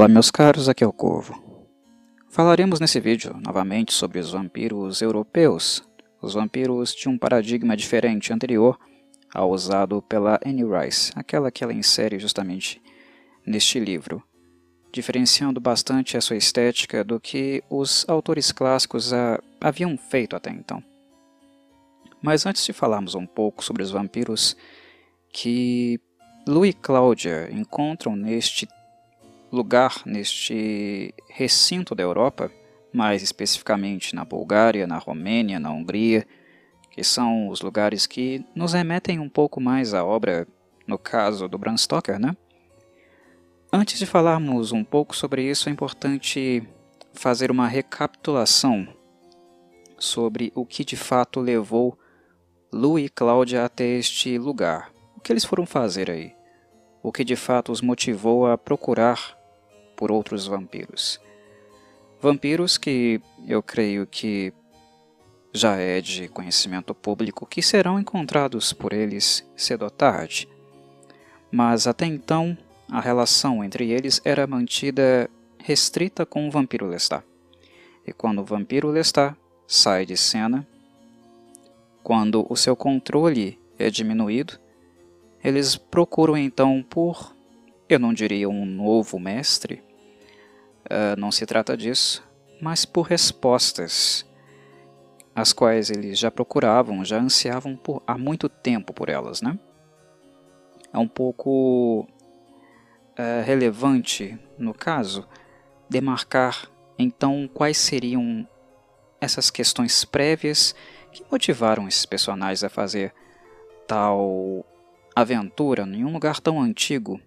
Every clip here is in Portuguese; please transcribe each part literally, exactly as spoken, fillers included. Olá meus caros, aqui é o Corvo. Falaremos nesse vídeo novamente sobre os vampiros europeus. Os vampiros tinham um paradigma diferente anterior ao usado pela Anne Rice, aquela que ela insere justamente neste livro, diferenciando bastante a sua estética do que os autores clássicos a, haviam feito até então. Mas antes de falarmos um pouco sobre os vampiros que Louis e Cláudia encontram neste lugar, neste recinto da Europa, mais especificamente na Bulgária, na Romênia, na Hungria, que são os lugares que nos remetem um pouco mais à obra, no caso do Bram Stoker, né? Antes de falarmos um pouco sobre isso, é importante fazer uma recapitulação sobre o que de fato levou Louis e Cláudia até este lugar. O que eles foram fazer aí? O que de fato os motivou a procurar por outros vampiros. Vampiros que eu creio que já é de conhecimento público que serão encontrados por eles cedo ou tarde. Mas até então a relação entre eles era mantida restrita com o vampiro Lestat. E quando o vampiro Lestat sai de cena, quando o seu controle é diminuído, eles procuram então por, eu não diria um novo mestre, uh, não se trata disso, mas por respostas, as quais eles já procuravam, já ansiavam por, há muito tempo por elas, né? É um pouco uh, relevante, no caso, demarcar então quais seriam essas questões prévias que motivaram esses personagens a fazer tal aventura em um lugar tão antigo,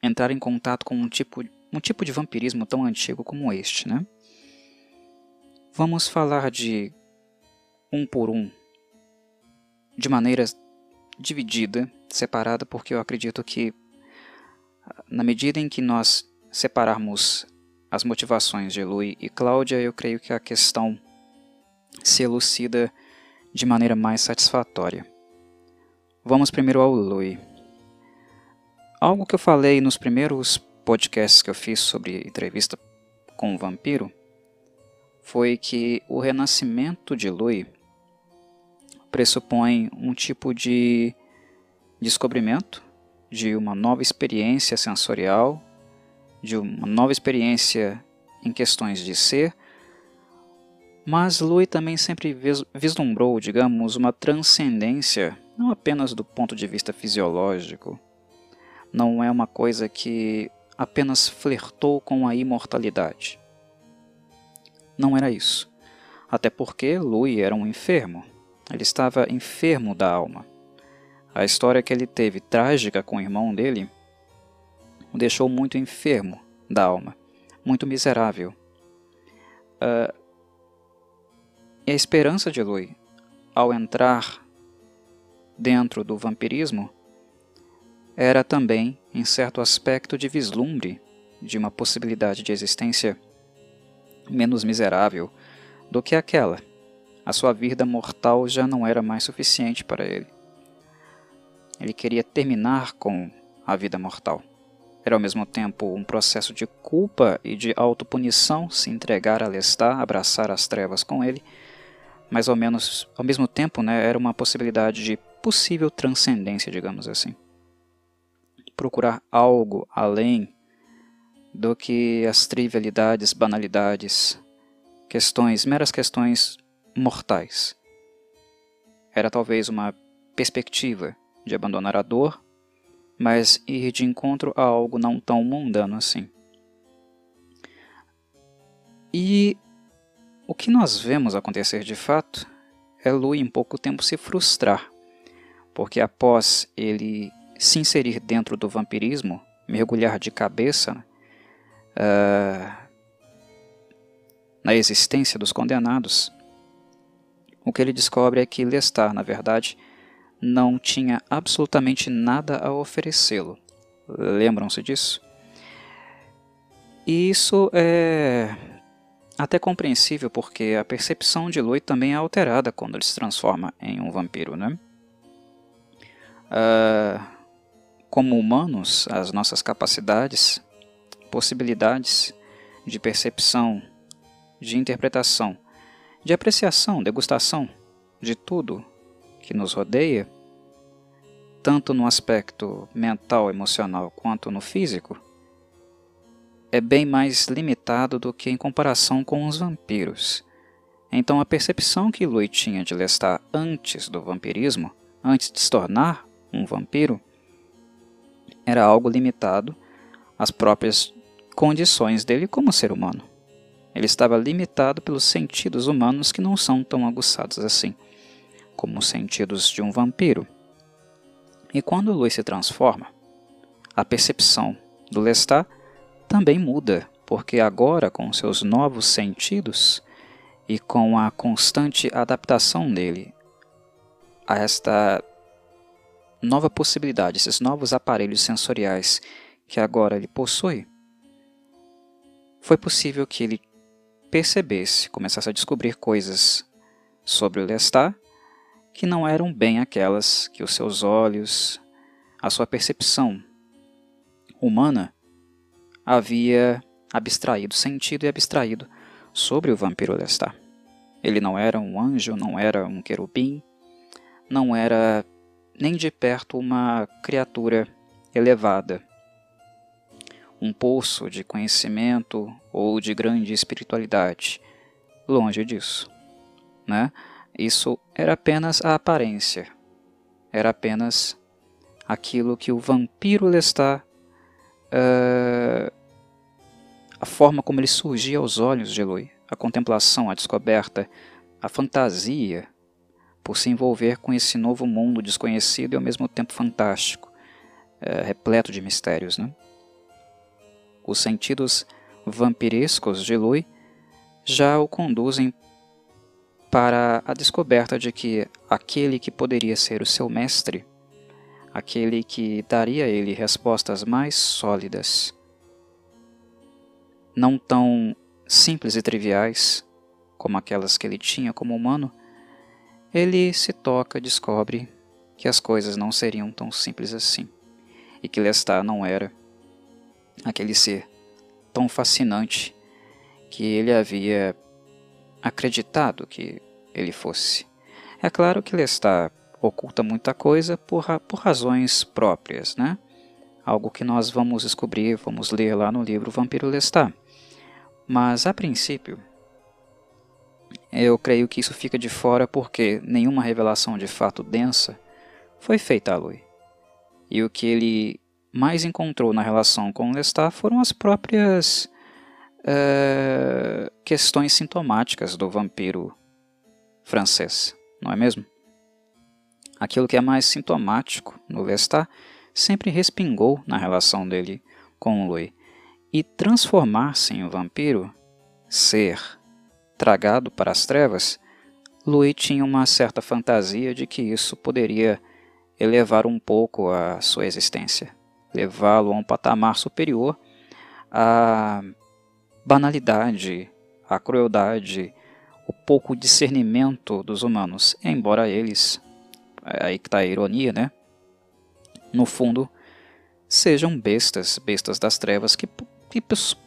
entrar em contato com um tipo, um tipo de vampirismo tão antigo como este, né? Vamos falar de um por um, de maneira dividida, separada, porque eu acredito que na medida em que nós separarmos as motivações de Louis e Cláudia, eu creio que a questão se elucida de maneira mais satisfatória. Vamos primeiro ao Louis. Algo que eu falei nos primeiros podcasts que eu fiz sobre entrevista com o vampiro foi que o renascimento de Louis pressupõe um tipo de descobrimento, de uma nova experiência sensorial, de uma nova experiência em questões de ser, mas Louis também sempre vislumbrou, digamos, uma transcendência não apenas do ponto de vista fisiológico, não é uma coisa que apenas flertou com a imortalidade. Não era isso. Até porque Louis era um enfermo. Ele estava enfermo da alma. A história que ele teve trágica com o irmão dele o deixou muito enfermo da alma, muito miserável. Uh, e a esperança de Louis, ao entrar dentro do vampirismo, era também, em certo aspecto, de vislumbre de uma possibilidade de existência menos miserável do que aquela. A sua vida mortal já não era mais suficiente para ele. Ele queria terminar com a vida mortal. Era ao mesmo tempo um processo de culpa e de autopunição, se entregar a Lestat, abraçar as trevas com ele, mas ao, menos, ao mesmo tempo, né, era uma possibilidade de possível transcendência, digamos assim. Procurar algo além do que as trivialidades, banalidades, questões, meras questões mortais. Era talvez uma perspectiva de abandonar a dor, mas ir de encontro a algo não tão mundano assim. E o que nós vemos acontecer de fato é Louis em pouco tempo se frustrar, porque após ele se inserir dentro do vampirismo, mergulhar de cabeça uh, na existência dos condenados, o que ele descobre é que Lestat, na verdade, não tinha absolutamente nada a oferecê-lo. Lembram-se disso? E isso é até compreensível, porque a percepção de Louis também é alterada quando ele se transforma em um vampiro, né? Uh, como humanos, as nossas capacidades possibilidades de percepção, de interpretação, de apreciação, degustação de tudo que nos rodeia, tanto no aspecto mental, emocional, quanto no físico, é bem mais limitado do que em comparação com os vampiros. Então a percepção que Louis tinha de Lestat antes do vampirismo, antes de se tornar um vampiro, era algo limitado às próprias condições dele como ser humano. Ele estava limitado pelos sentidos humanos que não são tão aguçados assim, como os sentidos de um vampiro. E quando Louis se transforma, a percepção do Lestat também muda, porque agora, com seus novos sentidos e com a constante adaptação dele a esta nova possibilidade, esses novos aparelhos sensoriais que agora ele possui, foi possível que ele percebesse, começasse a descobrir coisas sobre o Lestat que não eram bem aquelas que os seus olhos, a sua percepção humana, havia abstraído sentido e abstraído sobre o vampiro Lestat. Ele não era um anjo, não era um querubim, não era nem de perto uma criatura elevada, um poço de conhecimento ou de grande espiritualidade. Longe disso, né? Isso era apenas a aparência, era apenas aquilo que o vampiro Lestat, uh, a forma como ele surgia aos olhos de Louis, a contemplação, a descoberta, a fantasia, por se envolver com esse novo mundo desconhecido e ao mesmo tempo fantástico, uh, repleto de mistérios, né? Os sentidos vampirescos de Louis já o conduzem para a descoberta de que aquele que poderia ser o seu mestre, aquele que daria a ele respostas mais sólidas, não tão simples e triviais como aquelas que ele tinha como humano, ele se toca e descobre que as coisas não seriam tão simples assim, e que Lestat não era aquele ser tão fascinante que ele havia acreditado que ele fosse. É claro que Lestat oculta muita coisa por, ra por razões próprias, né? Algo que nós vamos descobrir, vamos ler lá no livro Vampiro Lestat. Mas, a princípio, eu creio que isso fica de fora porque nenhuma revelação de fato densa foi feita a Louis. E o que ele mais encontrou na relação com Lestat foram as próprias Uh, questões sintomáticas do vampiro francês, não é mesmo? Aquilo que é mais sintomático no Lestat sempre respingou na relação dele com o Louis. E transformar-se em um vampiro, ser tragado para as trevas, Louis tinha uma certa fantasia de que isso poderia elevar um pouco a sua existência, levá-lo a um patamar superior a banalidade, a crueldade, o pouco discernimento dos humanos, embora eles, aí que está a ironia, né? No fundo, sejam bestas, bestas das trevas que, que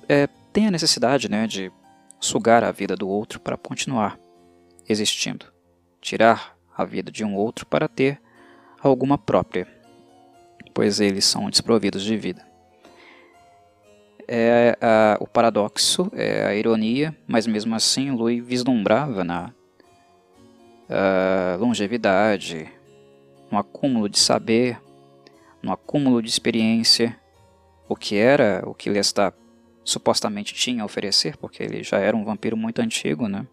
é, têm a necessidade, né, de sugar a vida do outro para continuar existindo, tirar a vida de um outro para ter alguma própria, pois eles são desprovidos de vida. É a, o paradoxo, é a ironia, mas mesmo assim Louis vislumbrava na a longevidade, no acúmulo de saber, no acúmulo de experiência, o que era, o que Lestat supostamente tinha a oferecer, porque ele já era um vampiro muito antigo, né?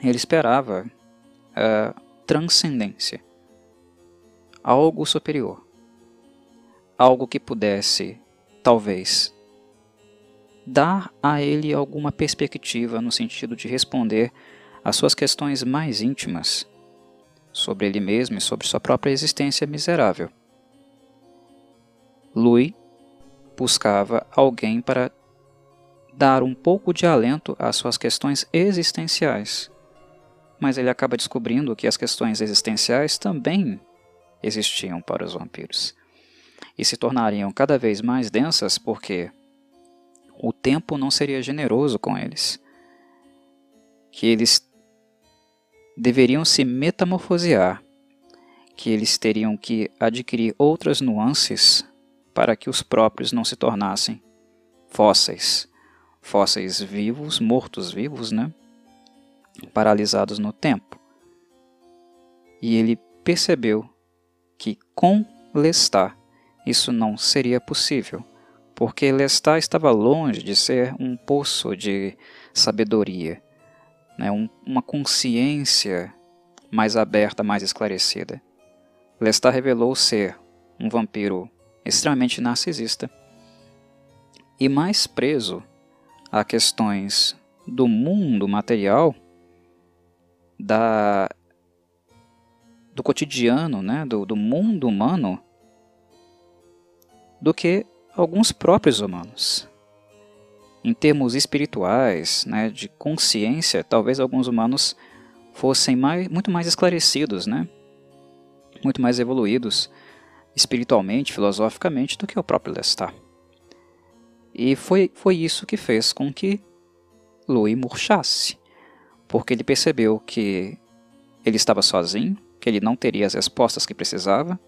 Ele esperava a transcendência, algo superior, algo que pudesse talvez dar a ele alguma perspectiva no sentido de responder às suas questões mais íntimas sobre ele mesmo e sobre sua própria existência miserável. Louis buscava alguém para dar um pouco de alento às suas questões existenciais, mas ele acaba descobrindo que as questões existenciais também existiam para os vampiros e se tornariam cada vez mais densas porque o tempo não seria generoso com eles, que eles deveriam se metamorfosear, que eles teriam que adquirir outras nuances para que os próprios não se tornassem fósseis, fósseis vivos, mortos-vivos, né? Paralisados no tempo. E ele percebeu que com Lestat isso não seria possível, porque Lestat estava longe de ser um poço de sabedoria, né? um, uma consciência mais aberta, mais esclarecida. Lestat revelou ser um vampiro extremamente narcisista e mais preso a questões do mundo material, da, do cotidiano, né, do, do mundo humano, do que alguns próprios humanos. Em termos espirituais, né, de consciência, talvez alguns humanos fossem mais, muito mais esclarecidos, né, muito mais evoluídos espiritualmente, filosoficamente, do que o próprio Lestat. E foi, foi isso que fez com que Louis murchasse, porque ele percebeu que ele estava sozinho, que ele não teria as respostas que precisava.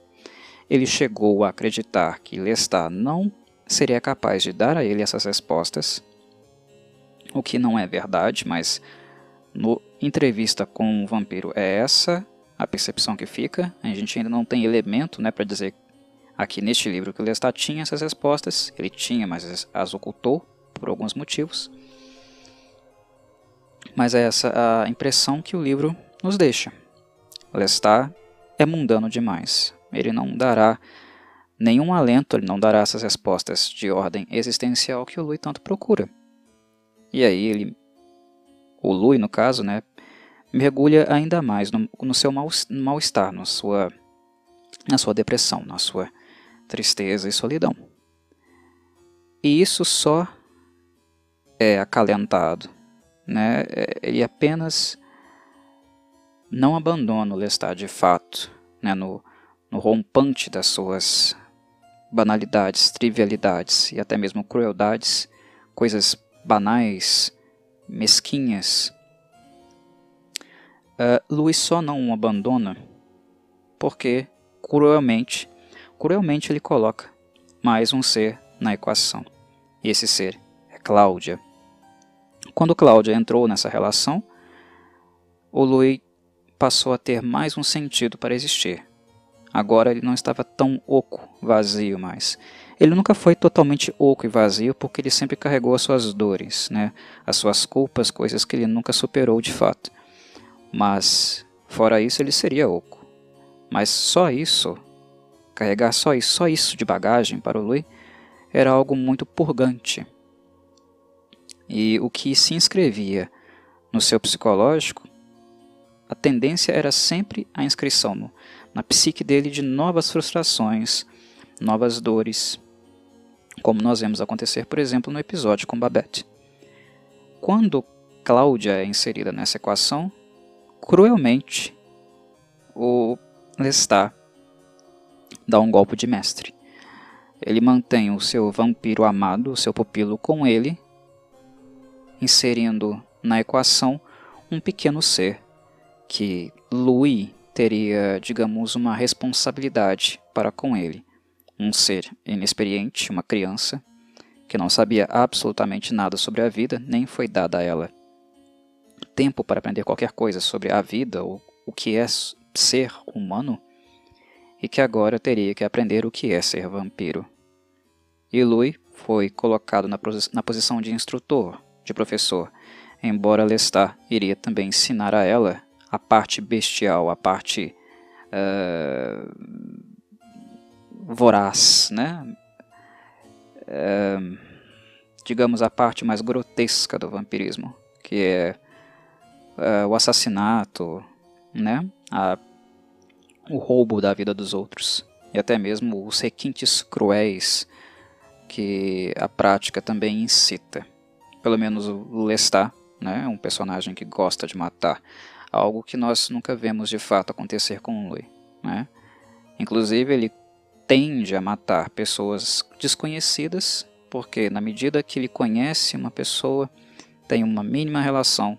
Ele chegou a acreditar que Lestat não seria capaz de dar a ele essas respostas, o que não é verdade, mas no Entrevista com o Vampiro é essa a percepção que fica. A gente ainda não tem elemento, né, para dizer aqui neste livro que Lestat tinha essas respostas. Ele tinha, mas as ocultou por alguns motivos. Mas é essa a impressão que o livro nos deixa. Lestat é mundano demais. Ele não dará nenhum alento, ele não dará essas respostas de ordem existencial que o Louis tanto procura. E aí ele, o Louis no caso, né, mergulha ainda mais no, no seu mal-estar, na sua, na sua depressão, na sua tristeza e solidão. E isso só é acalentado, né? Ele apenas não abandona o Lestat de fato, né, no, no rompante das suas banalidades, trivialidades e até mesmo crueldades, coisas banais, mesquinhas. Uh, Louis só não o abandona porque cruelmente, cruelmente ele coloca mais um ser na equação. E esse ser é Cláudia. Quando Cláudia entrou nessa relação, o Louis passou a ter mais um sentido para existir. Agora ele não estava tão oco, vazio mais. Ele nunca foi totalmente oco e vazio porque ele sempre carregou as suas dores, né? As suas culpas, coisas que ele nunca superou de fato. Mas, fora isso, ele seria oco. Mas só isso, carregar só isso, só isso de bagagem para o Louis, era algo muito purgante. E o que se inscrevia no seu psicológico, a tendência era sempre a inscrição no, na psique dele de novas frustrações, novas dores, como nós vemos acontecer, por exemplo, no episódio com Babette. Quando Cláudia é inserida nessa equação, cruelmente o Lestat dá um golpe de mestre. Ele mantém o seu vampiro amado, o seu pupilo com ele, inserindo na equação um pequeno ser que Louis teria, digamos, uma responsabilidade para com ele. Um ser inexperiente, uma criança, que não sabia absolutamente nada sobre a vida, nem foi dada a ela tempo para aprender qualquer coisa sobre a vida ou o que é ser humano, e que agora teria que aprender o que é ser vampiro. E Louis foi colocado na, na posição de instrutor, de professor, embora Lestat iria também ensinar a ela a parte bestial, a parte uh, voraz, né? Uh, digamos a parte mais grotesca do vampirismo, que é uh, o assassinato, né? a, o roubo da vida dos outros, e até mesmo os requintes cruéis que a prática também incita. Pelo menos o Lestat, né, um personagem que gosta de matar, algo que nós nunca vemos de fato acontecer com o Louis, né? Inclusive ele tende a matar pessoas desconhecidas porque na medida que ele conhece uma pessoa, tem uma mínima relação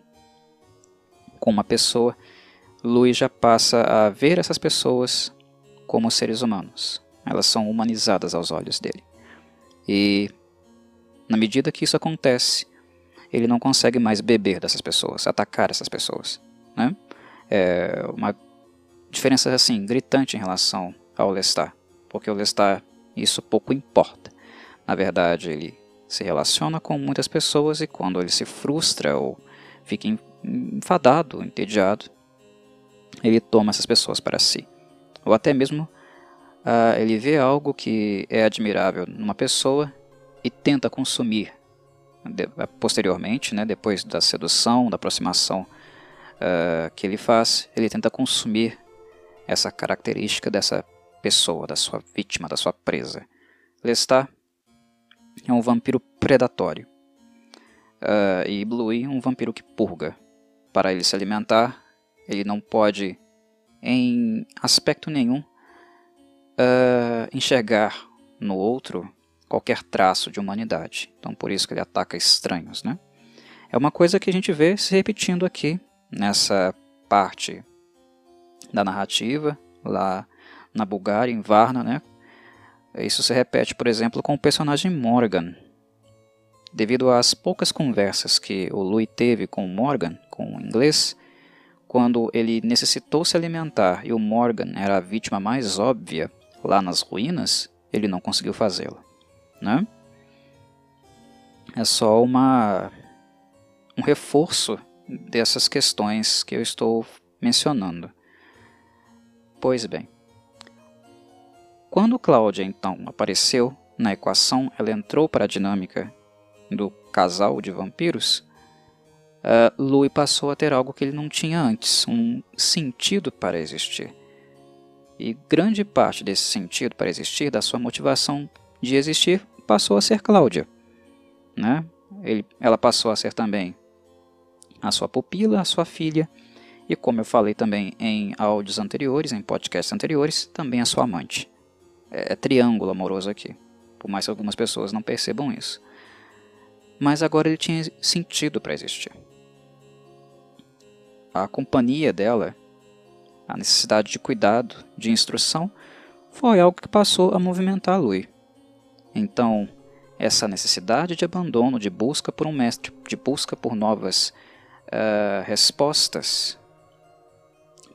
com uma pessoa, Louis já passa a ver essas pessoas como seres humanos. Elas são humanizadas aos olhos dele. E na medida que isso acontece, ele não consegue mais beber dessas pessoas, atacar essas pessoas, né? É uma diferença assim, gritante em relação ao Lestat, porque o Lestat isso pouco importa. Na verdade, ele se relaciona com muitas pessoas e quando ele se frustra ou fica enfadado, entediado, ele toma essas pessoas para si. Ou até mesmo uh, ele vê algo que é admirável numa pessoa e tenta consumir. De, posteriormente, né, depois da sedução, da aproximação uh, que ele faz, ele tenta consumir essa característica dessa pessoa, da sua vítima, da sua presa. Lestat é um vampiro predatório uh, e Louis é um vampiro que purga. Para ele se alimentar, ele não pode, em aspecto nenhum, uh, enxergar no outro qualquer traço de humanidade. Então por isso que ele ataca estranhos, né? É uma coisa que a gente vê se repetindo aqui nessa parte da narrativa lá na Bulgária, em Varna, né? Isso se repete, por exemplo, com o personagem Morgan. Devido às poucas conversas que o Louis teve com o Morgan, com o inglês, quando ele necessitou se alimentar e o Morgan era a vítima mais óbvia lá nas ruínas, ele não conseguiu fazê-lo. Né? É só uma, um reforço dessas questões que eu estou mencionando. Pois bem, quando Cláudia então apareceu na equação, ela entrou para a dinâmica do casal de vampiros, uh, Louis passou a ter algo que ele não tinha antes, um sentido para existir. E grande parte desse sentido para existir, da sua motivação de existir, passou a ser Cláudia, né? Ele, ela passou a ser também a sua pupila, a sua filha, e como eu falei também em áudios anteriores, em podcasts anteriores, também a sua amante. É, é triângulo amoroso aqui, por mais que algumas pessoas não percebam isso. Mas agora ele tinha sentido para existir. A companhia dela, a necessidade de cuidado, de instrução, foi algo que passou a movimentar a Louis. Então, essa necessidade de abandono, de busca por um mestre, de busca por novas uh, respostas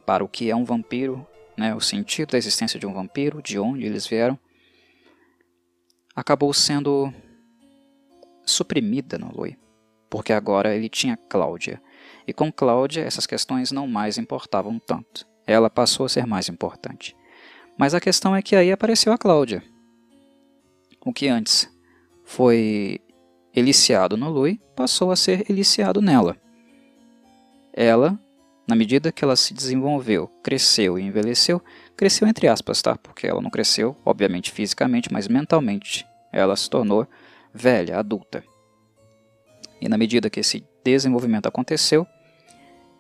para o que é um vampiro, né, o sentido da existência de um vampiro, de onde eles vieram, acabou sendo suprimida no Louis, porque agora ele tinha Cláudia. E com Cláudia, essas questões não mais importavam tanto. Ela passou a ser mais importante. Mas a questão é que aí apareceu a Cláudia. O que antes foi eliciado no Louis, passou a ser eliciado nela. Ela, na medida que ela se desenvolveu, cresceu e envelheceu, cresceu entre aspas, tá? Porque ela não cresceu, obviamente, fisicamente, mas mentalmente. Ela se tornou velha, adulta. E na medida que esse desenvolvimento aconteceu,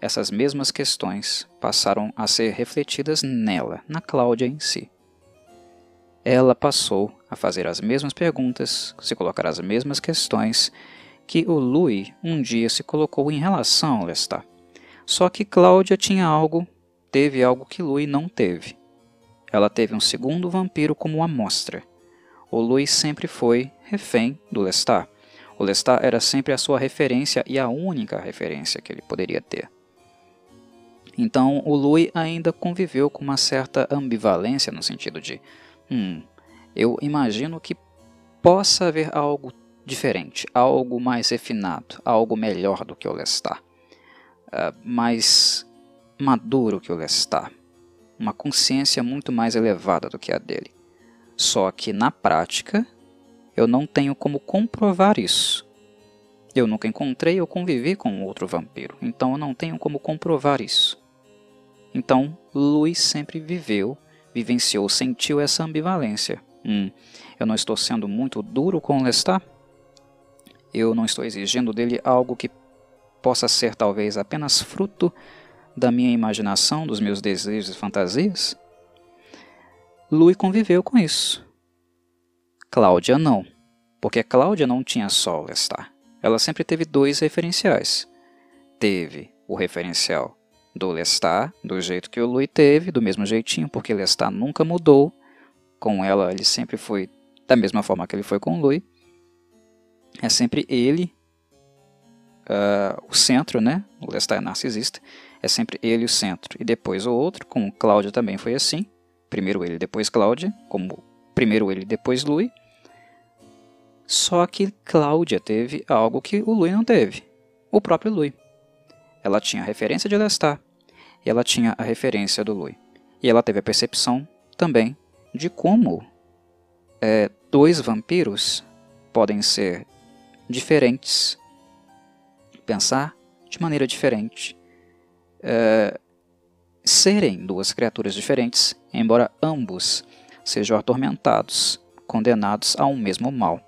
essas mesmas questões passaram a ser refletidas nela, na Cláudia em si. Ela passou a fazer as mesmas perguntas, se colocar as mesmas questões que o Louis um dia se colocou em relação ao Lestat. Só que Cláudia tinha algo, teve algo que Louis não teve. Ela teve um segundo vampiro como amostra. O Louis sempre foi refém do Lestat. O Lestat era sempre a sua referência e a única referência que ele poderia ter. Então o Louis ainda conviveu com uma certa ambivalência no sentido de Hum, eu imagino que possa haver algo diferente, algo mais refinado, algo melhor do que o Lestat, uh, mais maduro que o Lestat, uma consciência muito mais elevada do que a dele. Só que na prática eu não tenho como comprovar isso. Eu nunca encontrei ou convivi com outro vampiro, então eu não tenho como comprovar isso. Então Louis sempre viveu vivenciou, sentiu essa ambivalência. Hum, eu não estou sendo muito duro com o Lestat? Eu não estou exigindo dele algo que possa ser talvez apenas fruto da minha imaginação, dos meus desejos e fantasias? Louis conviveu com isso. Cláudia não. porque Cláudia não tinha só o Lestat. Ela sempre teve dois referenciais. Teve o referencial do Lestat, do jeito que o Louis teve, do mesmo jeitinho, porque Lestat nunca mudou. Com ela ele sempre foi da mesma forma que ele foi com o Louis. É sempre ele, uh, o centro, né? O Lestat é narcisista. É sempre ele o centro. E depois o outro, com Cláudia também foi assim. Primeiro ele, depois Cláudia. Como primeiro ele, depois Louis. Só que Cláudia teve algo que o Louis não teve. O próprio Louis. Ela tinha a referência de Lestat. E ela tinha a referência do Louis. E ela teve a percepção também de como é, dois vampiros podem ser diferentes. Pensar de maneira diferente. É, serem duas criaturas diferentes, embora ambos sejam atormentados, condenados a um mesmo mal.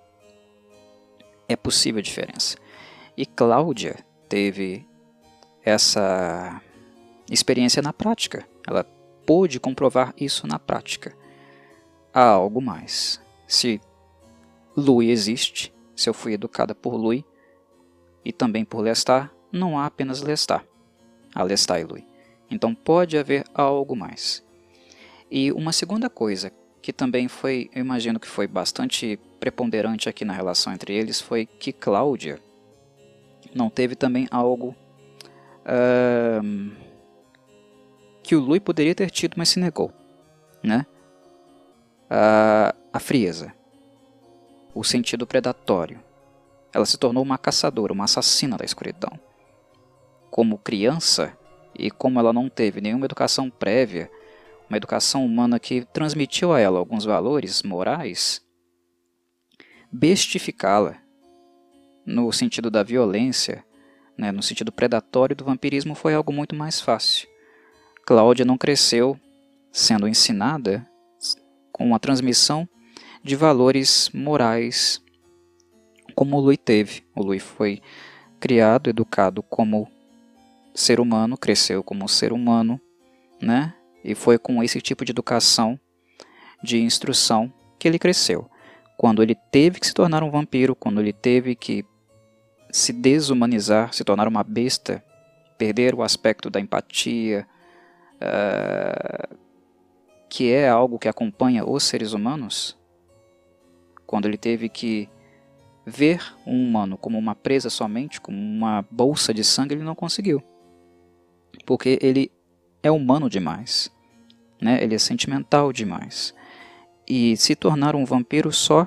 É possível a diferença. E Cláudia teve essa experiência na prática. Ela pôde comprovar isso na prática. Há algo mais. Se Louis existe, se eu fui educada por Louis e também por Lestat, não há apenas Lestat. Há Lestat e Louis. Então pode haver algo mais. E uma segunda coisa que também foi, eu imagino que foi bastante preponderante aqui na relação entre eles, foi que Cláudia não teve também algo uh, que o Louis poderia ter tido, mas se negou, né? Uh, a frieza, o sentido predatório. Ela se tornou uma caçadora, uma assassina da escuridão. Como criança, e como ela não teve nenhuma educação prévia, uma educação humana que transmitiu a ela alguns valores morais, bestificá-la no sentido da violência, né, no sentido predatório do vampirismo, foi algo muito mais fácil. Cláudia não cresceu sendo ensinada com uma transmissão de valores morais como o Louis teve. O Louis foi criado, educado como ser humano, cresceu como ser humano, né, e foi com esse tipo de educação, de instrução, que ele cresceu. Quando ele teve que se tornar um vampiro, quando ele teve que se desumanizar, se tornar uma besta, perder o aspecto da empatia, uh, que é algo que acompanha os seres humanos, quando ele teve que ver um humano como uma presa somente, como uma bolsa de sangue, ele não conseguiu. Porque ele é humano demais, né? Ele é sentimental demais. E se tornar um vampiro só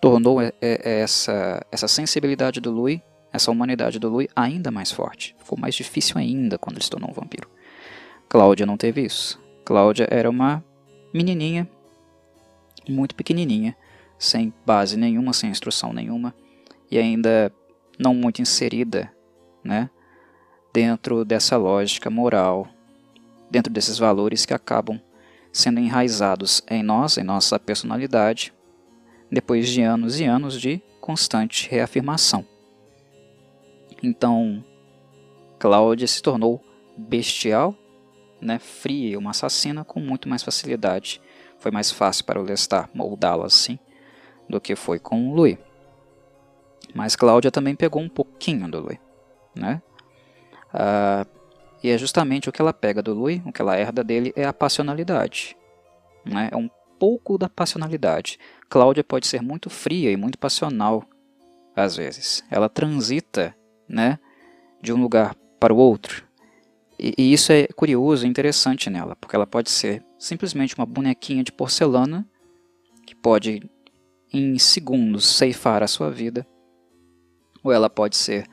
tornou essa, essa sensibilidade do Louis, essa humanidade do Louis ainda mais forte. Ficou mais difícil ainda quando ele se tornou um vampiro. Cláudia não teve isso. Cláudia era uma menininha, muito pequenininha, sem base nenhuma, sem instrução nenhuma, e ainda não muito inserida, né, dentro dessa lógica moral, dentro desses valores que acabam sendo enraizados em nós, em nossa personalidade, depois de anos e anos de constante reafirmação. Então, Cláudia se tornou bestial, né, fria e uma assassina com muito mais facilidade. Foi mais fácil para o Lestat moldá-la assim do que foi com o Louis. Mas Cláudia também pegou um pouquinho do Louis, né? Ah, e é justamente o que ela pega do Louis, o que ela herda dele, é a passionalidade, né? É um pouco da passionalidade. Cláudia pode ser muito fria e muito passional, às vezes. Ela transita, né, de um lugar para o outro. E, e isso é curioso e interessante nela, porque ela pode ser simplesmente uma bonequinha de porcelana, que pode, em segundos, ceifar a sua vida. Ou ela pode ser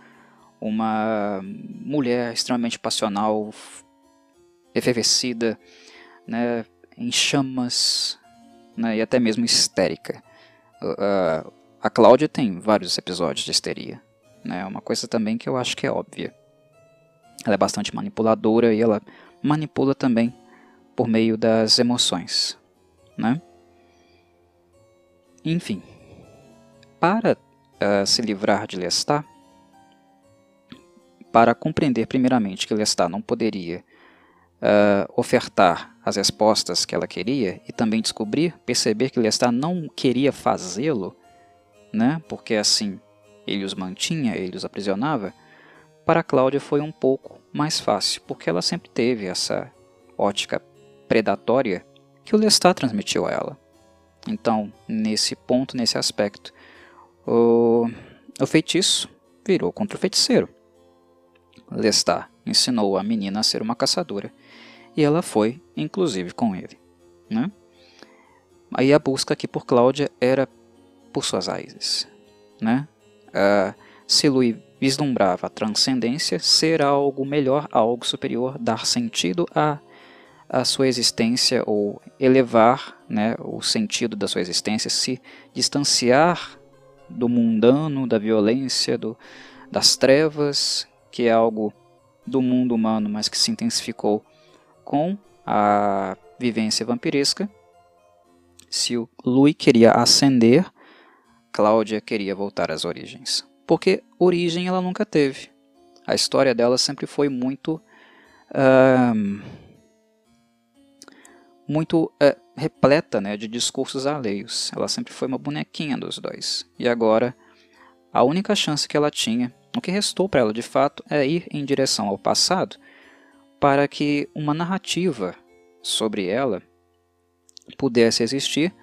uma mulher extremamente passional, efervescida, né, em chamas, né, e até mesmo histérica. Uh, a Cláudia tem vários episódios de histeria. É, né, uma coisa também que eu acho que é óbvia. Ela é bastante manipuladora e ela manipula também por meio das emoções, né? Enfim, para uh, se livrar de Lestat, para compreender primeiramente que Lestat não poderia uh, ofertar as respostas que ela queria, e também descobrir, perceber que Lestat não queria fazê-lo, né? Porque assim ele os mantinha, ele os aprisionava. Para Cláudia foi um pouco mais fácil, porque ela sempre teve essa ótica predatória que o Lestat transmitiu a ela. Então, nesse ponto, nesse aspecto, o, o feitiço virou contra o feiticeiro. Lestat ensinou a menina a ser uma caçadora, e ela foi, inclusive, com ele, né? Aí a busca aqui por Cláudia era por suas raízes, né? Ah, se Louis vislumbrava a transcendência, ser algo melhor, algo superior, dar sentido a a sua existência, ou elevar, né, o sentido da sua existência, se distanciar do mundano, da violência, do, das trevas, que é algo do mundo humano, mas que se intensificou com a vivência vampiresca. Se o Louis queria ascender, Cláudia queria voltar às origens, porque origem ela nunca teve. A história dela sempre foi muito... Hum, muito é, repleta, né, de discursos alheios. Ela sempre foi uma bonequinha dos dois. E agora, a única chance que ela tinha, o que restou para ela de fato, é ir em direção ao passado para que uma narrativa sobre ela pudesse existir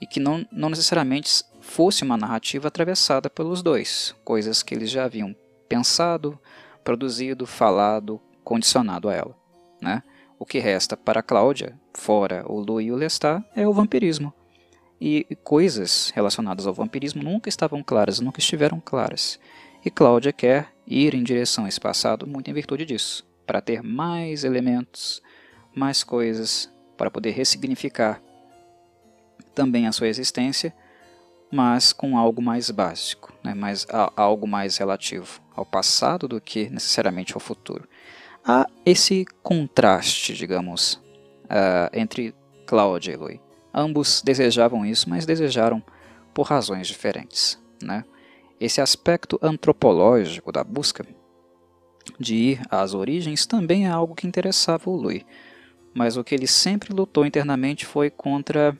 e que não, não necessariamente fosse uma narrativa atravessada pelos dois. Coisas que eles já haviam pensado, produzido, falado, condicionado a ela, né? O que resta para Cláudia, fora o Louis e o Lestat, é o vampirismo. E coisas relacionadas ao vampirismo nunca estavam claras, nunca estiveram claras. E Cláudia quer ir em direção a esse passado muito em virtude disso, para ter mais elementos, mais coisas, para poder ressignificar também a sua existência, mas com algo mais básico, né? Mas algo mais relativo ao passado do que necessariamente ao futuro. Há esse contraste, digamos, uh, entre Cláudia e Louis. Ambos desejavam isso, mas desejaram por razões diferentes, né? Esse aspecto antropológico da busca de ir às origens também é algo que interessava o Louis. Mas o que ele sempre lutou internamente foi contra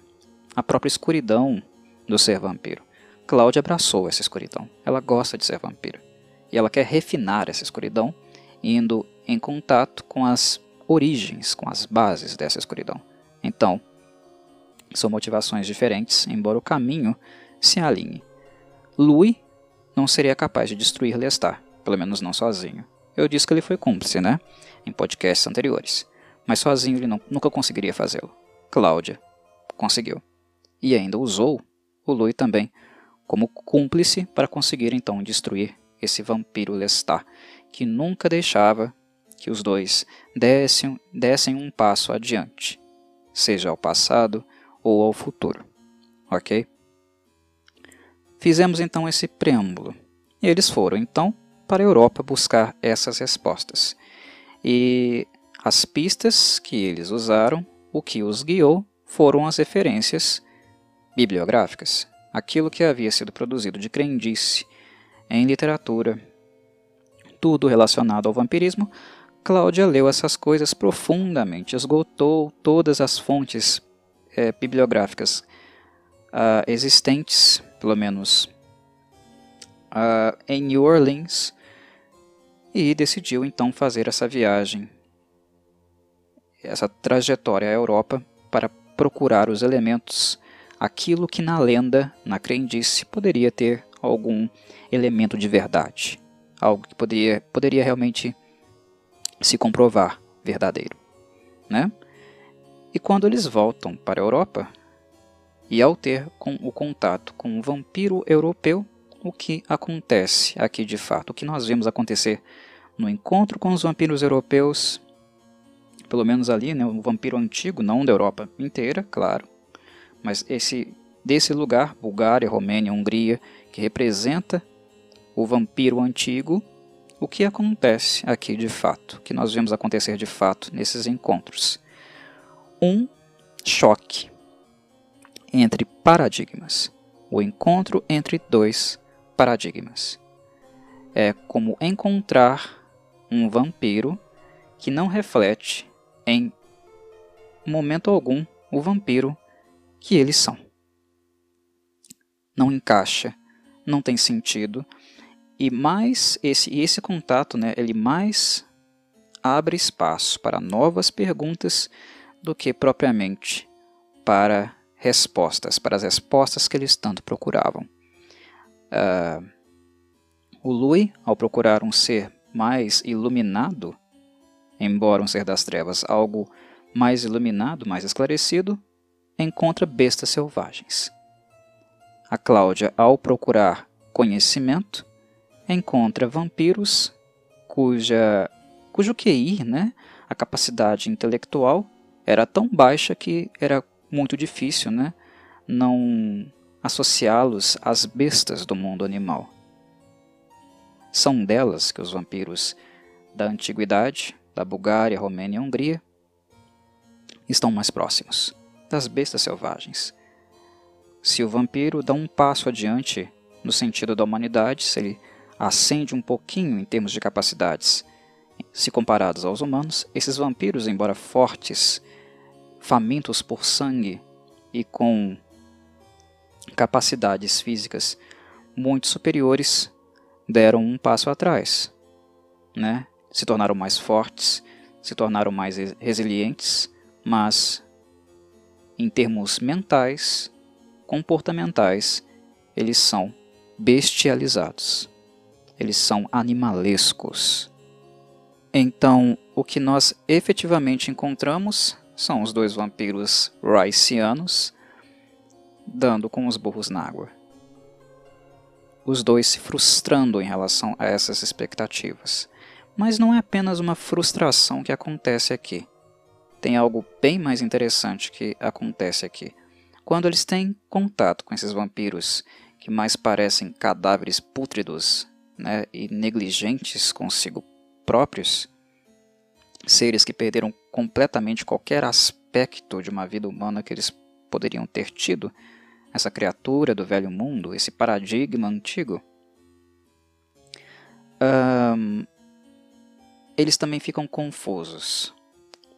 a própria escuridão do ser vampiro. Cláudia abraçou essa escuridão. Ela gosta de ser vampiro. E ela quer refinar essa escuridão, indo em contato com as origens, com as bases dessa escuridão. Então, são motivações diferentes, embora o caminho se alinhe. Louis não seria capaz de destruir Lestat, pelo menos não sozinho. Eu disse que ele foi cúmplice, né? Em podcasts anteriores. Mas sozinho ele não, nunca conseguiria fazê-lo. Cláudia conseguiu. E ainda usou o Louis também como cúmplice para conseguir então destruir esse vampiro Lestat, que nunca deixava que os dois dessem, dessem um passo adiante, seja ao passado ou ao futuro, ok? Fizemos então esse preâmbulo, e eles foram então para a Europa buscar essas respostas, e as pistas que eles usaram, o que os guiou, foram as referências bibliográficas, aquilo que havia sido produzido de crendice em literatura, tudo relacionado ao vampirismo. Cláudia leu essas coisas profundamente, esgotou todas as fontes é, bibliográficas uh, existentes, pelo menos uh, em New Orleans, e decidiu então fazer essa viagem, essa trajetória à Europa para procurar os elementos, aquilo que na lenda, na crendice, poderia ter algum elemento de verdade, algo que poderia, poderia realmente se comprovar verdadeiro, né? E quando eles voltam para a Europa, e ao ter com o contato com o vampiro europeu, o que acontece aqui de fato? O que nós vemos acontecer no encontro com os vampiros europeus, pelo menos ali, né, o vampiro antigo, não da Europa inteira, claro, mas esse, desse lugar, Bulgária, Romênia, Hungria, que representa o vampiro antigo, o que acontece aqui de fato, que nós vemos acontecer de fato nesses encontros? Um choque entre paradigmas, o encontro entre dois paradigmas. É como encontrar um vampiro que não reflete em momento algum o vampiro que eles são. Não encaixa não tem sentido. E mais esse, esse contato, né, ele mais abre espaço para novas perguntas do que propriamente para respostas, para as respostas que eles tanto procuravam. Uh, o Louis, ao procurar um ser mais iluminado, embora um ser das trevas, algo mais iluminado, mais esclarecido, encontra bestas selvagens. A Cláudia, ao procurar conhecimento, encontra vampiros cuja, cujo Q I, né, a capacidade intelectual, era tão baixa que era muito difícil, né, não associá-los às bestas do mundo animal. São delas que os vampiros da antiguidade, da Bulgária, Romênia e Hungria, estão mais próximos, das bestas selvagens. Se o vampiro dá um passo adiante no sentido da humanidade, se ele ascende um pouquinho em termos de capacidades, se comparados aos humanos, esses vampiros, embora fortes, famintos por sangue e com capacidades físicas muito superiores, deram um passo atrás, né? Se tornaram mais fortes, se tornaram mais resilientes, mas em termos mentais, comportamentais, eles são bestializados, eles são animalescos. Então, o que nós efetivamente encontramos são os dois vampiros riceanos dando com os burros na água. Os dois se frustrando em relação a essas expectativas. Mas não é apenas uma frustração que acontece aqui. Tem algo bem mais interessante que acontece aqui. Quando eles têm contato com esses vampiros que mais parecem cadáveres pútridos, né, e negligentes consigo próprios, seres que perderam completamente qualquer aspecto de uma vida humana que eles poderiam ter tido, essa criatura do velho mundo, esse paradigma antigo, um, eles também ficam confusos,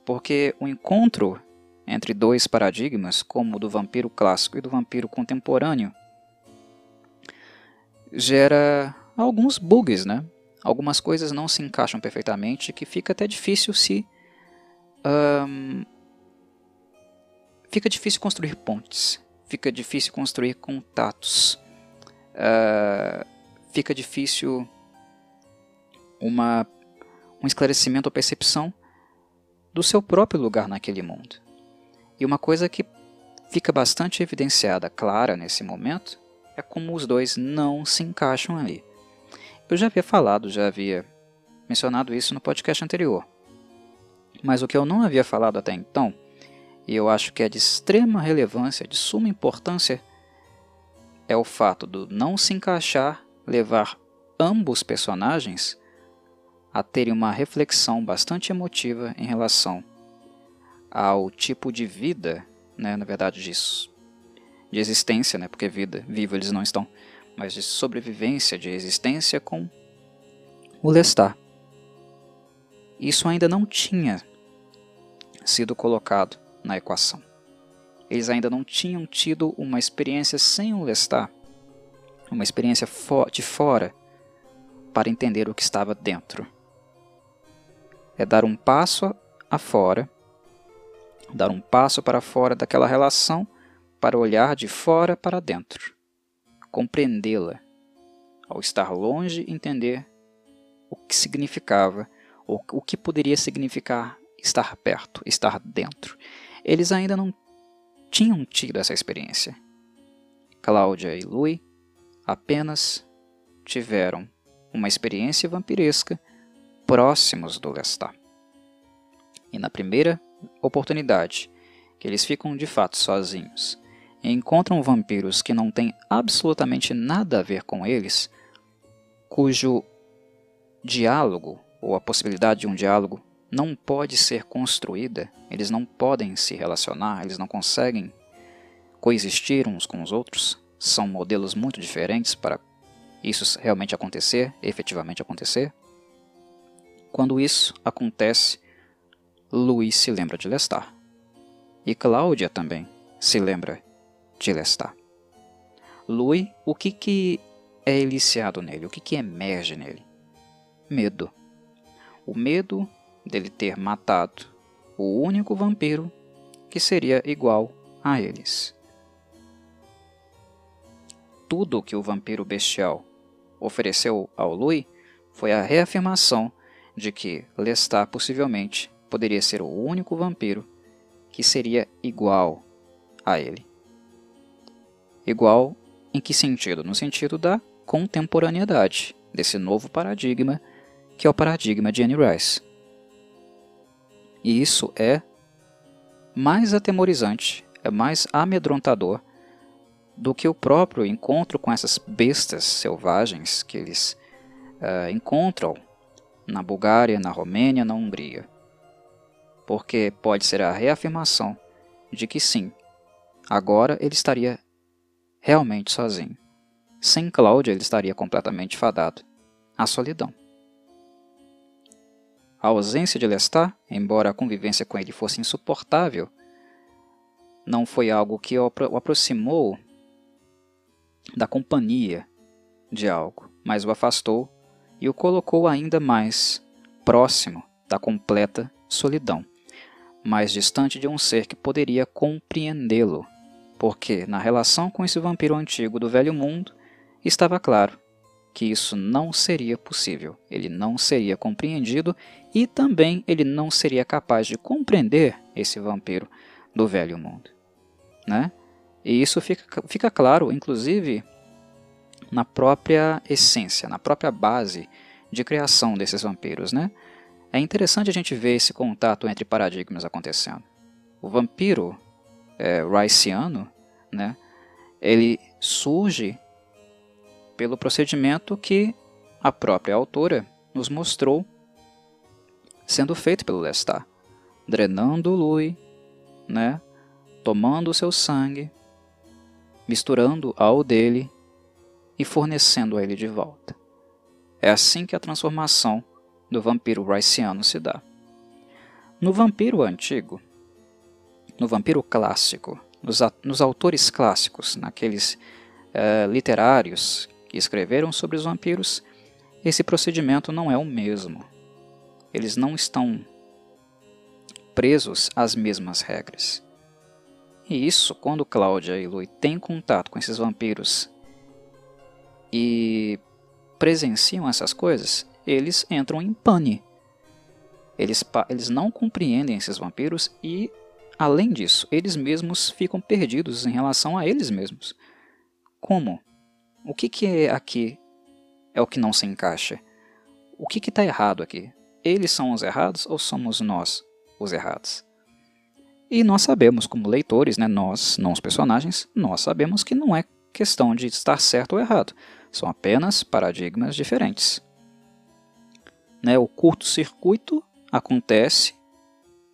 porque o encontro entre dois paradigmas, como o do vampiro clássico e do vampiro contemporâneo, gera alguns bugs, né? Algumas coisas não se encaixam perfeitamente, que fica até difícil se... Um, fica difícil construir pontes, fica difícil construir contatos, uh, fica difícil uma, um esclarecimento ou percepção do seu próprio lugar naquele mundo. E uma coisa que fica bastante evidenciada, clara nesse momento, é como os dois não se encaixam ali. Eu já havia falado, já havia mencionado isso no podcast anterior. Mas o que eu não havia falado até então, e eu acho que é de extrema relevância, de suma importância, é o fato do não se encaixar levar ambos personagens a terem uma reflexão bastante emotiva em relação ao tipo de vida, né, na verdade disso, de existência, né, porque vida, vivo eles não estão, mas de sobrevivência, de existência com o Lestat. Isso ainda não tinha sido colocado na equação. Eles ainda não tinham tido uma experiência sem o Lestat, uma experiência de fora, para entender o que estava dentro. É dar um passo afora, dar um passo para fora daquela relação, para olhar de fora para dentro. Compreendê-la, ao estar longe, entender o que significava, ou o que poderia significar estar perto, estar dentro. Eles ainda não tinham tido essa experiência. Cláudia e Louis apenas tiveram uma experiência vampiresca próximos do Lestat. E na primeira oportunidade que eles ficam de fato sozinhos, encontram vampiros que não têm absolutamente nada a ver com eles, cujo diálogo, ou a possibilidade de um diálogo, não pode ser construída, eles não podem se relacionar, eles não conseguem coexistir uns com os outros, são modelos muito diferentes para isso realmente acontecer, efetivamente acontecer. Quando isso acontece, Louis se lembra de Lestat, e Cláudia também se lembra de Lestat. Louis, o que, que é eliciado nele? O que, que emerge nele? Medo. O medo dele ter matado o único vampiro que seria igual a eles. Tudo que o vampiro bestial ofereceu ao Louis foi a reafirmação de que Lestat possivelmente poderia ser o único vampiro que seria igual a ele. Igual em que sentido? No sentido da contemporaneidade, desse novo paradigma, que é o paradigma de Anne Rice. E isso é mais atemorizante, é mais amedrontador do que o próprio encontro com essas bestas selvagens que eles uh, encontram na Bulgária, na Romênia, na Hungria. Porque pode ser a reafirmação de que sim, agora ele estaria realmente sozinho. Sem Cláudia, ele estaria completamente fadado à solidão. A ausência de Lestat, embora a convivência com ele fosse insuportável, não foi algo que o aproximou da companhia de algo, mas o afastou e o colocou ainda mais próximo da completa solidão, mais distante de um ser que poderia compreendê-lo, porque na relação com esse vampiro antigo do velho mundo, estava claro que isso não seria possível, ele não seria compreendido e também ele não seria capaz de compreender esse vampiro do velho mundo, né? E isso fica, fica claro, inclusive, na própria essência, na própria base de criação desses vampiros, né? É interessante a gente ver esse contato entre paradigmas acontecendo. O vampiro é, riceano, né, ele surge pelo procedimento que a própria autora nos mostrou sendo feito pelo Lestat, drenando o Louis, né, tomando o seu sangue, misturando ao dele e fornecendo a ele de volta. É assim que a transformação do vampiro riceano se dá. No vampiro antigo, no vampiro clássico, nos, nos autores clássicos, naqueles eh, literários que escreveram sobre os vampiros, esse procedimento não é o mesmo. Eles não estão presos às mesmas regras. E isso, quando Cláudia e Louis têm contato com esses vampiros e presenciam essas coisas, eles entram em pane. Eles, eles não compreendem esses vampiros e, além disso, eles mesmos ficam perdidos em relação a eles mesmos. Como? O que, que é aqui é o que não se encaixa? O que está errado aqui? Eles são os errados ou somos nós os errados? E nós sabemos, como leitores, né, nós, não os personagens, nós sabemos que não é questão de estar certo ou errado. São apenas paradigmas diferentes. Né, o curto-circuito acontece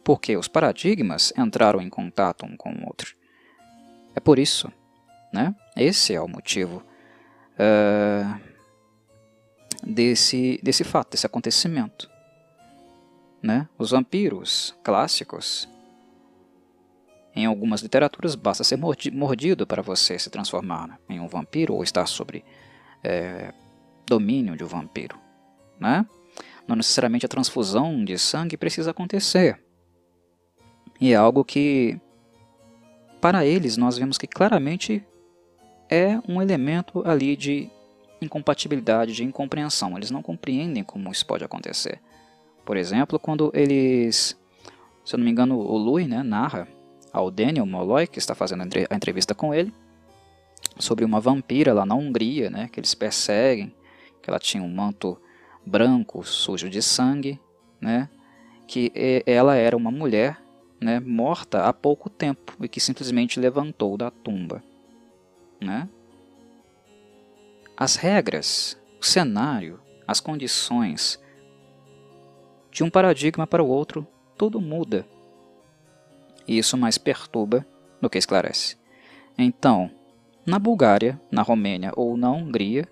porque os paradigmas entraram em contato um com o outro. É por isso. Né? Esse é o motivo uh, desse, desse fato, desse acontecimento. Né? Os vampiros clássicos, em algumas literaturas, basta ser mordido para você se transformar, né, em um vampiro ou estar sobre é, domínio de um vampiro. Né? Não necessariamente a transfusão de sangue precisa acontecer. E é algo que, para eles, nós vemos que claramente é um elemento ali de incompatibilidade, de incompreensão. Eles não compreendem como isso pode acontecer. Por exemplo, quando eles, se eu não me engano, o Louis, né, narra ao Daniel Molloy, que está fazendo a entrevista com ele, sobre uma vampira lá na Hungria, né, que eles perseguem, que ela tinha um manto branco, sujo de sangue, né, que ela era uma mulher, né, morta há pouco tempo e que simplesmente levantou da tumba. Né? As regras, o cenário, as condições, de um paradigma para o outro, tudo muda. E isso mais perturba do que esclarece. Então, na Bulgária, na Romênia ou na Hungria,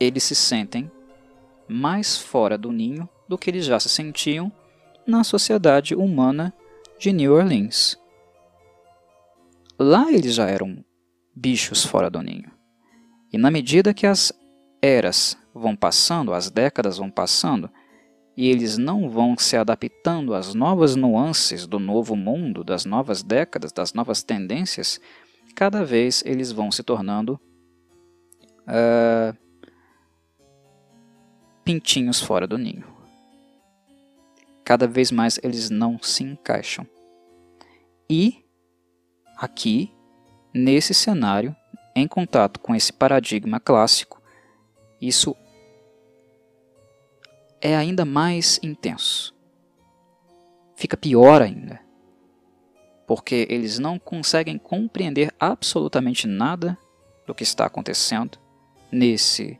eles se sentem mais fora do ninho do que eles já se sentiam na sociedade humana de New Orleans. Lá eles já eram bichos fora do ninho. E na medida que as eras vão passando, as décadas vão passando, e eles não vão se adaptando às novas nuances do novo mundo, das novas décadas, das novas tendências, cada vez eles vão se tornando uh, pintinhos fora do ninho. Cada vez mais eles não se encaixam. E aqui, nesse cenário, em contato com esse paradigma clássico, isso é ainda mais intenso. Fica pior ainda, porque eles não conseguem compreender absolutamente nada do que está acontecendo nesse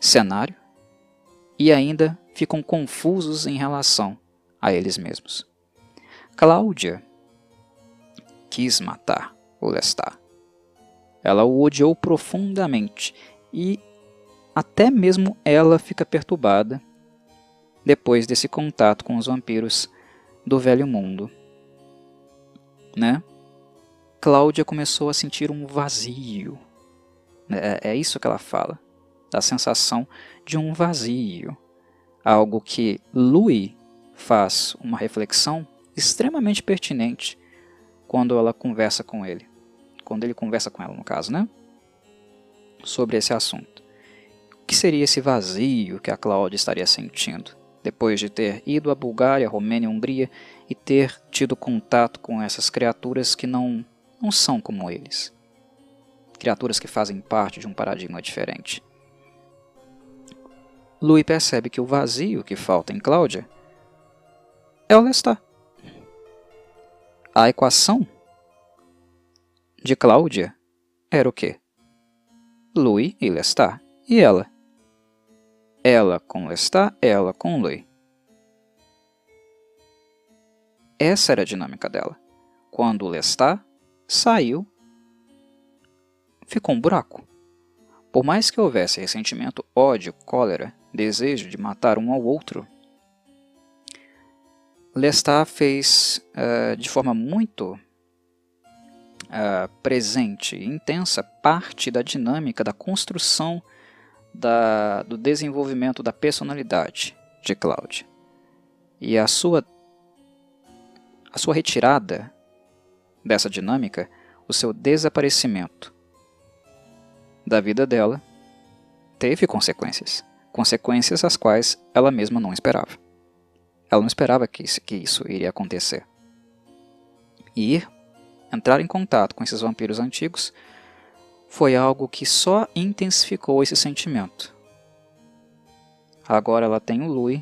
cenário e ainda ficam confusos em relação a eles mesmos. Cláudia quis matar o Lestat. Ela o odiou profundamente e até mesmo ela fica perturbada depois desse contato com os vampiros do velho mundo, né? Cláudia começou a sentir um vazio. É, é isso que ela fala, da sensação de um vazio. Algo que Louis faz uma reflexão extremamente pertinente quando ela conversa com ele. Quando ele conversa com ela, no caso, né? Sobre esse assunto. O que seria esse vazio que a Cláudia estaria sentindo depois de ter ido à Bulgária, Romênia, Hungria e ter tido contato com essas criaturas que não, não são como eles. Criaturas que fazem parte de um paradigma diferente. Louis percebe que o vazio que falta em Cláudia é o Lestat. A equação de Cláudia era o quê? Louis e Lestat. E ela? Ela com Lestat, ela com Louis. Essa era a dinâmica dela. Quando o Lestat saiu, ficou um buraco. Por mais que houvesse ressentimento, ódio, cólera, desejo de matar um ao outro, Lestat fez uh, de forma muito uh, presente e intensa parte da dinâmica da construção da, do desenvolvimento da personalidade de Cláudia. E a sua, a sua retirada dessa dinâmica, o seu desaparecimento da vida dela, teve consequências. Consequências as quais ela mesma não esperava. Ela não esperava que isso, que isso iria acontecer. E ir, entrar em contato com esses vampiros antigos foi algo que só intensificou esse sentimento. Agora ela tem o Louis,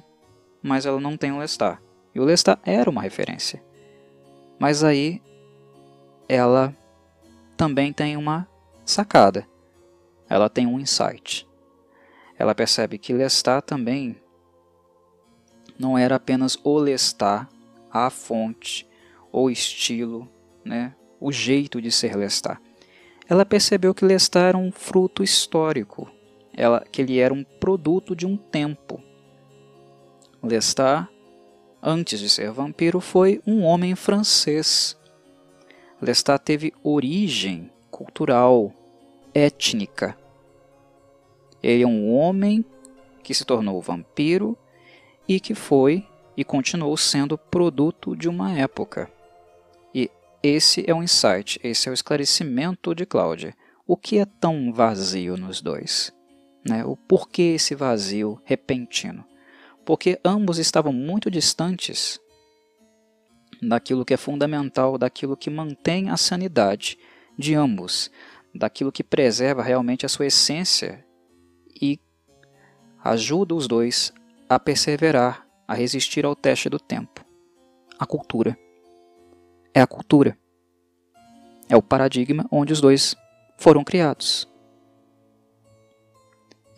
mas ela não tem o Lestat. E o Lestat era uma referência. Mas aí ela também tem uma sacada. Ela tem um insight. Ela percebe que Lestat também não era apenas o Lestat, a fonte, o estilo, né, o jeito de ser Lestat. Ela percebeu que Lestat era um fruto histórico, ela, que ele era um produto de um tempo. Lestat, antes de ser vampiro, foi um homem francês. Lestat teve origem cultural, étnica. Ele é um homem que se tornou vampiro e que foi e continuou sendo produto de uma época. Esse é o insight, esse é o esclarecimento de Cláudia. O que é tão vazio nos dois? Né? O porquê esse vazio repentino? Porque ambos estavam muito distantes daquilo que é fundamental, daquilo que mantém a sanidade de ambos, daquilo que preserva realmente a sua essência e ajuda os dois a perseverar, a resistir ao teste do tempo, a cultura. É a cultura, é o paradigma onde os dois foram criados.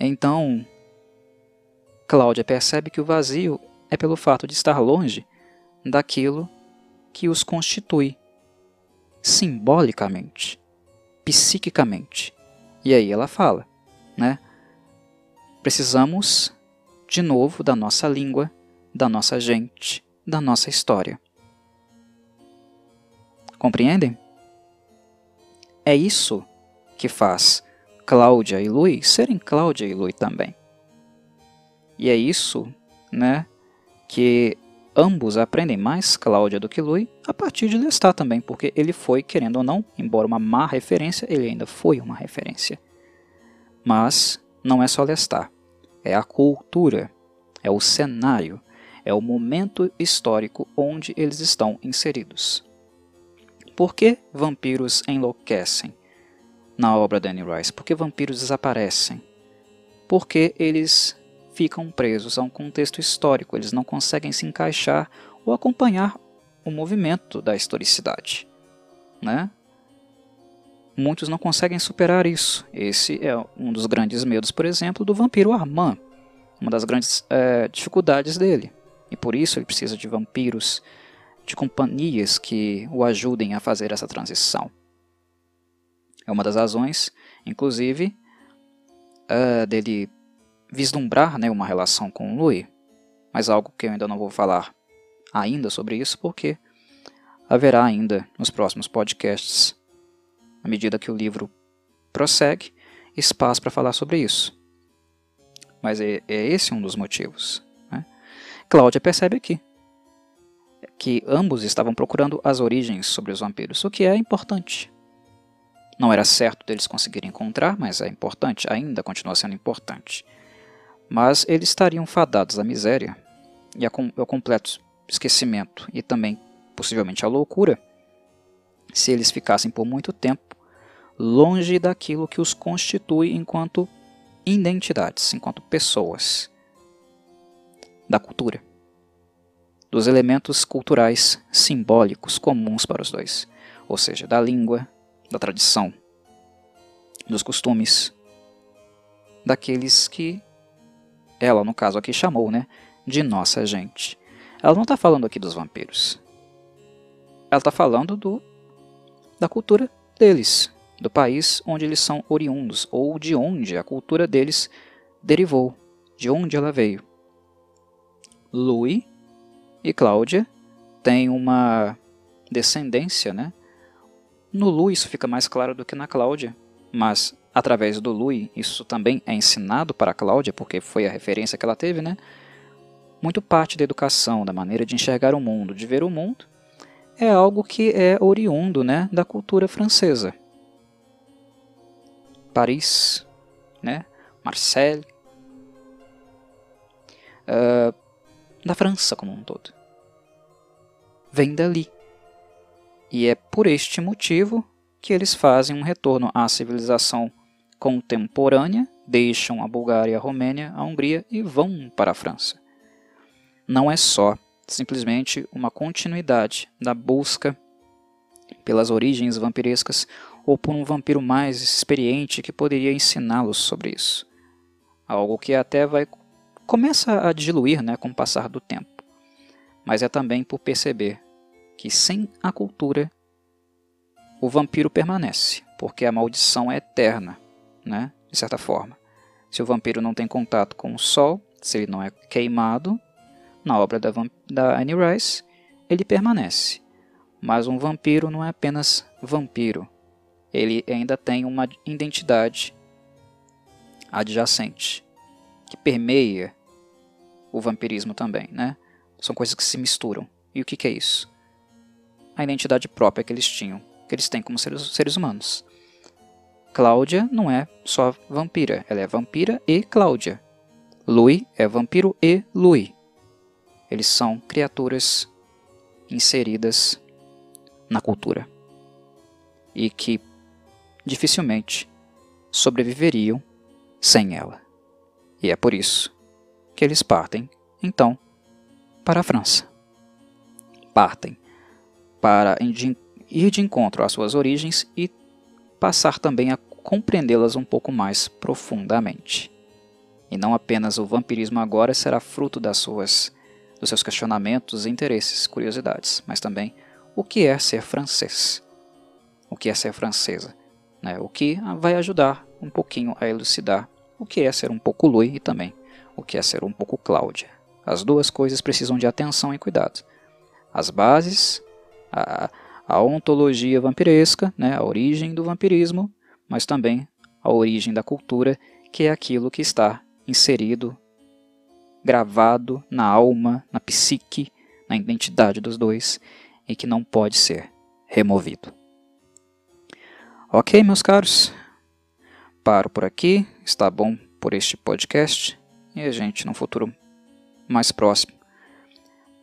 Então, Cláudia percebe que o vazio é pelo fato de estar longe daquilo que os constitui, simbolicamente, psiquicamente. E aí ela fala, né? Precisamos, de novo, da nossa língua, da nossa gente, da nossa história. Compreendem? É isso que faz Cláudia e Louis serem Cláudia e Louis também. E é isso, né, que ambos aprendem mais Cláudia do que Louis a partir de Lestat também, porque ele foi, querendo ou não, embora uma má referência, ele ainda foi uma referência. Mas não é só Lestat, é a cultura, é o cenário, é o momento histórico onde eles estão inseridos. Por que vampiros enlouquecem na obra de Anne Rice? Por que vampiros desaparecem? Porque eles ficam presos a um contexto histórico, eles não conseguem se encaixar ou acompanhar o movimento da historicidade, né? Muitos não conseguem superar isso. Esse é um dos grandes medos, por exemplo, do vampiro Armand, uma das grandes é, dificuldades dele. E por isso ele precisa de vampiros, de companhias que o ajudem a fazer essa transição. É uma das razões, inclusive, uh, dele vislumbrar, né, uma relação com o Louis. Mas algo que eu ainda não vou falar ainda sobre isso, porque haverá ainda nos próximos podcasts, à medida que o livro prossegue, espaço para falar sobre isso. Mas é, é esse um dos motivos, né? Cláudia percebe aqui que ambos estavam procurando as origens sobre os vampiros, o que é importante. Não era certo deles conseguirem encontrar, mas é importante, ainda continua sendo importante. Mas eles estariam fadados à miséria e ao completo esquecimento e também, possivelmente, à loucura se eles ficassem por muito tempo longe daquilo que os constitui enquanto identidades, enquanto pessoas, da cultura, dos elementos culturais simbólicos comuns para os dois, ou seja, da língua, da tradição, dos costumes, daqueles que ela, no caso aqui, chamou, né, de nossa gente. Ela não está falando aqui dos vampiros. Ela está falando do, da cultura deles, do país onde eles são oriundos, ou de onde a cultura deles derivou, de onde ela veio. Louis e Cláudia têm uma descendência, né? No Louis isso fica mais claro do que na Cláudia, mas através do Louis isso também é ensinado para a Cláudia, porque foi a referência que ela teve, né? Muito parte da educação, da maneira de enxergar o mundo, de ver o mundo, é algo que é oriundo, né, da cultura francesa. Paris, né, Marseille, uh, da França como um todo. Vem dali. E é por este motivo que eles fazem um retorno à civilização contemporânea, deixam a Bulgária, a Romênia, a Hungria e vão para a França. Não é só simplesmente uma continuidade da busca pelas origens vampirescas ou por um vampiro mais experiente que poderia ensiná-los sobre isso. Algo que até vai começa a diluir, né, com o passar do tempo. Mas é também por perceber que sem a cultura o vampiro permanece, porque a maldição é eterna, né, de certa forma. Se o vampiro não tem contato com o sol, se ele não é queimado, na obra da, da Anne Rice, ele permanece. Mas um vampiro não é apenas vampiro, ele ainda tem uma identidade adjacente, que permeia o vampirismo também, né? São coisas que se misturam. E o que, que é isso? A identidade própria que eles tinham, que eles têm como seres, seres humanos. Cláudia não é só vampira, ela é vampira e Cláudia. Louis é vampiro e Louis. Eles são criaturas inseridas na cultura e que dificilmente sobreviveriam sem ela. E é por isso que eles partem, então, para a França. Partem para ir de encontro às suas origens e passar também a compreendê-las um pouco mais profundamente. E não apenas o vampirismo agora será fruto das suas, dos seus questionamentos, interesses, curiosidades, mas também o que é ser francês, o que é ser francesa, né? O que vai ajudar um pouquinho a elucidar o que é ser um pouco Louis e também o que é ser um pouco Cláudia. As duas coisas precisam de atenção e cuidado. As bases, a, a ontologia vampiresca, né, a origem do vampirismo, mas também a origem da cultura, que é aquilo que está inserido, gravado na alma, na psique, na identidade dos dois, e que não pode ser removido. Ok, meus caros, paro por aqui, está bom por este podcast, e a gente, num futuro mais próximo,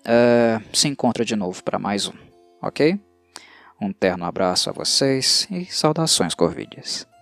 uh, se encontra de novo para mais um, ok? Um terno abraço a vocês e saudações corvídeas.